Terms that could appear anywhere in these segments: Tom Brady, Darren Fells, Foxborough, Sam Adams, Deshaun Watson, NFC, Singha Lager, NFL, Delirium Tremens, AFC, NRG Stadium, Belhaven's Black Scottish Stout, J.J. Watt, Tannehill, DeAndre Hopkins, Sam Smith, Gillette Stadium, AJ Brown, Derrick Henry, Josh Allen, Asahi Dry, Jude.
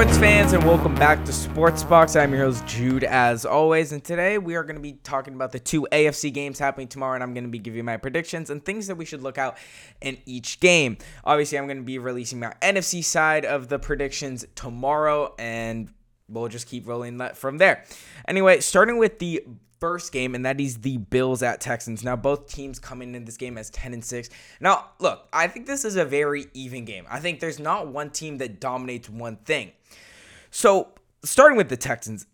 sports fans, and welcome back to Sports Box. I'm your host, Jude, as always, and today we are going to be talking about the two AFC games happening tomorrow, and I'm going to be giving my predictions and things that we should look out in each game. Obviously, I'm going to be releasing my NFC side of the predictions tomorrow, and we'll just keep rolling from there. Anyway, starting with the first game, and that is the Bills at Texans. Now, both teams coming in this game as 10-6. Now, look, I think this is a very even game. I think there's not one team that dominates one thing. So, starting with the Texans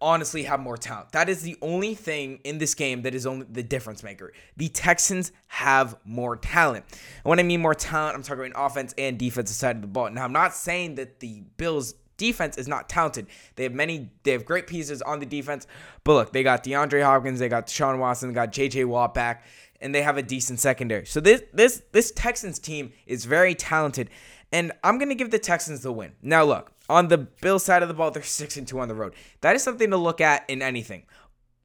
honestly have more talent. That is the only thing in this game that is only the difference maker. The Texans have more talent. And when I mean more talent, I'm talking about offense and defensive side of the ball. Now, I'm not saying that the Bills defense is not talented. They have great pieces on the defense, but look, they got DeAndre Hopkins, they got Deshaun Watson, they got J.J. Watt back, and they have a decent secondary. So this Texans team is very talented, and I'm going to give the Texans the win. Now look, on the Bills side of the ball, they're 6-2 on the road. That is something to look at in anything.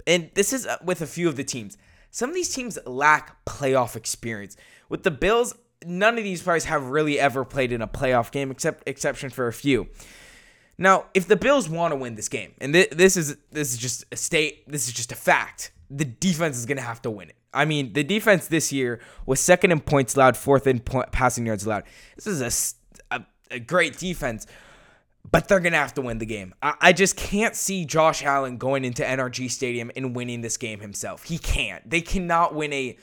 And this is with a few of the teams. Some of these teams lack playoff experience. With the Bills, none of these players have really ever played in a playoff game, exception for a few. Now, if the Bills want to win this game, and this is just a fact, the defense is going to have to win it. I mean, the defense this year was second in points allowed, fourth in passing yards allowed. This is a great defense, but they're going to have to win the game. I just can't see Josh Allen going into NRG Stadium and winning this game himself. He can't. They cannot win a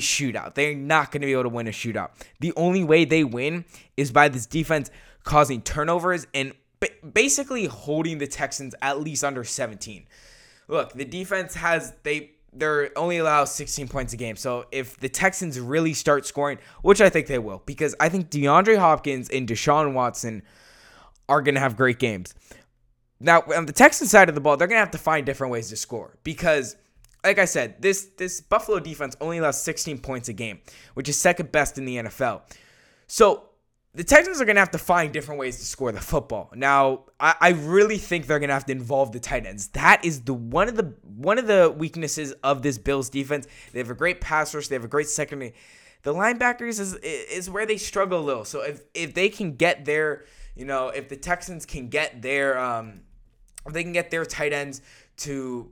shootout. They're not going to be able to win a shootout. The only way they win is by this defense causing turnovers and basically holding the Texans at least under 17. Look, the defense they're only allowed 16 points a game. So if the Texans really start scoring, which I think they will, because I think DeAndre Hopkins and Deshaun Watson are going to have great games. Now, on the Texans side of the ball, they're going to have to find different ways to score because, like I said, this Buffalo defense only allows 16 points a game, which is second best in the NFL. So the Texans are going to have to find different ways to score the football. Now, I really think they're going to have to involve the tight ends. That is one of the weaknesses of this Bills defense. They have a great pass rush. They have a great secondary. The linebackers is where they struggle a little. So if they can get their, if the Texans can get their, if they can get their tight ends to,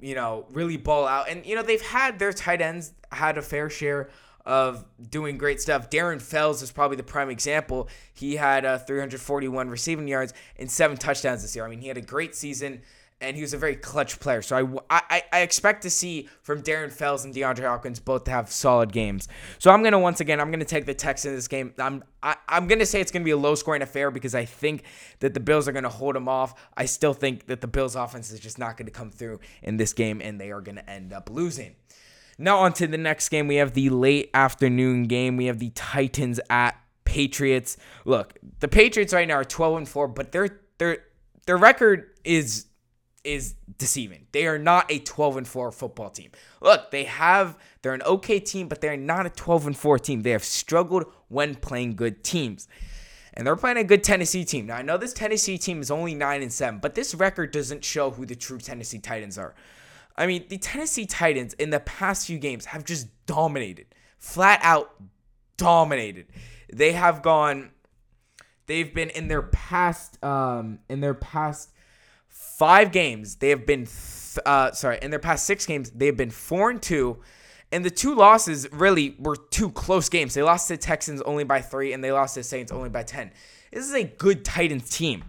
really ball out. And, they've had their tight ends had a fair share of doing great stuff. Darren Fells is probably the prime example. He had 341 receiving yards and 7 touchdowns this year. I mean, he had a great season, and he was a very clutch player. So I expect to see from Darren Fells and DeAndre Hopkins both to have solid games. So I'm going to take the Texans in this game. I'm going to say it's going to be a low-scoring affair because I think that the Bills are going to hold them off. I still think that the Bills' offense is just not going to come through in this game, and they are going to end up losing. Now on to the next game. We have the late afternoon game. We have the Titans at Patriots. Look, the Patriots right now are 12-4, but their record is deceiving. They are not a 12-4 football team. Look, they're an okay team, but they're not a 12-4 team. They have struggled when playing good teams. And they're playing a good Tennessee team. Now I know this Tennessee team is only 9-7, but this record doesn't show who the true Tennessee Titans are. I mean, the Tennessee Titans in the past few games have just dominated, flat out dominated. They've been in their past, 5 games, they have been, in their past 6 games, they've been 4-2. And the 2 losses really were 2 close games. They lost to the Texans only by 3, and they lost to the Saints only by 10. This is a good Titans team.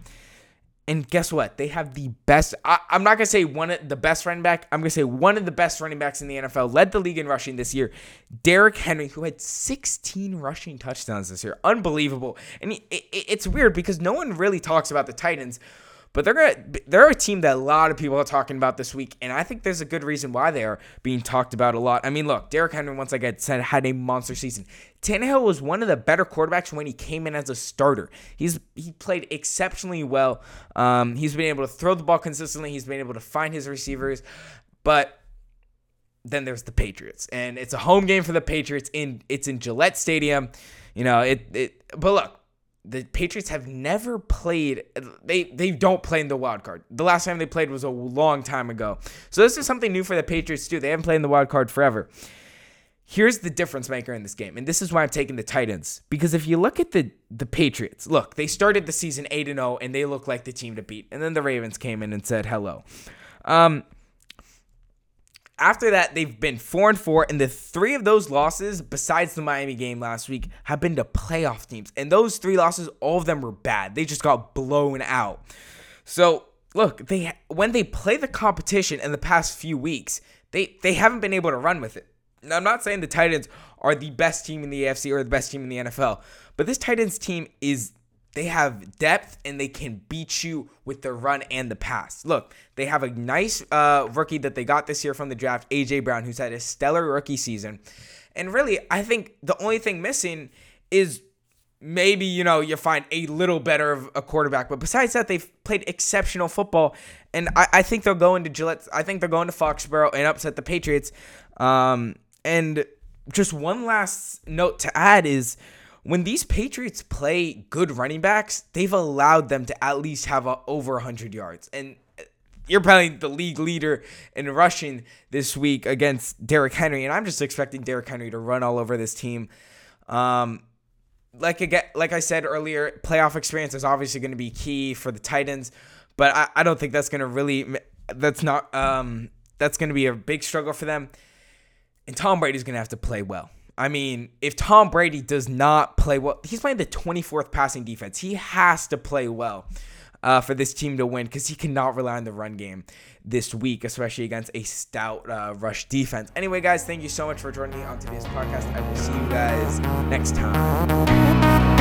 And guess what? They have the best. I'm not going to say one of the best running back. I'm going to say one of the best running backs in the NFL. Led the league in rushing this year. Derrick Henry, who had 16 rushing touchdowns this year. Unbelievable. And it's weird because no one really talks about the Titans. But they're a team that a lot of people are talking about this week, and I think there's a good reason why they are being talked about a lot. I mean, look, Derrick Henry, once I said, had a monster season. Tannehill was one of the better quarterbacks when he came in as a starter. He played exceptionally well. He's been able to throw the ball consistently. He's been able to find his receivers. But then there's the Patriots, and it's a home game for the Patriots. It's in Gillette Stadium. But look. The Patriots have never played. They don't play in the wild card. The last time they played was a long time ago. So this is something new for the Patriots too. They haven't played in the wild card forever. Here's the difference maker in this game, and this is why I'm taking the tight ends. Because if you look at the Patriots, look, they started the season 8-0, and they look like the team to beat. And then the Ravens came in and said hello. After that, they've been 4-4, and the three of those losses, besides the Miami game last week, have been to playoff teams. And those three losses, all of them were bad. They just got blown out. So, look, when they play the competition in the past few weeks, they haven't been able to run with it. Now, I'm not saying the Titans are the best team in the AFC or the best team in the NFL, but this Titans team is, they have depth and they can beat you with the run and the pass. Look, they have a nice rookie that they got this year from the draft, AJ Brown, who's had a stellar rookie season. And really, I think the only thing missing is maybe, you know, you find a little better of a quarterback. But besides that, they've played exceptional football. And I think they'll go into Gillette. I think they're going to Foxborough and upset the Patriots. And just one last note to add is when these Patriots play good running backs, they've allowed them to at least have over 100 yards. And you're probably the league leader in rushing this week against Derrick Henry. And I'm just expecting Derrick Henry to run all over this team. Like I said earlier, playoff experience is obviously going to be key for the Titans. But I don't think that's going to really – that's going to be a big struggle for them. And Tom Brady's going to have to play well. I mean, if Tom Brady does not play well, he's playing the 24th passing defense. He has to play well for this team to win because he cannot rely on the run game this week, especially against a stout rush defense. Anyway, guys, thank you so much for joining me on today's podcast. I will see you guys next time.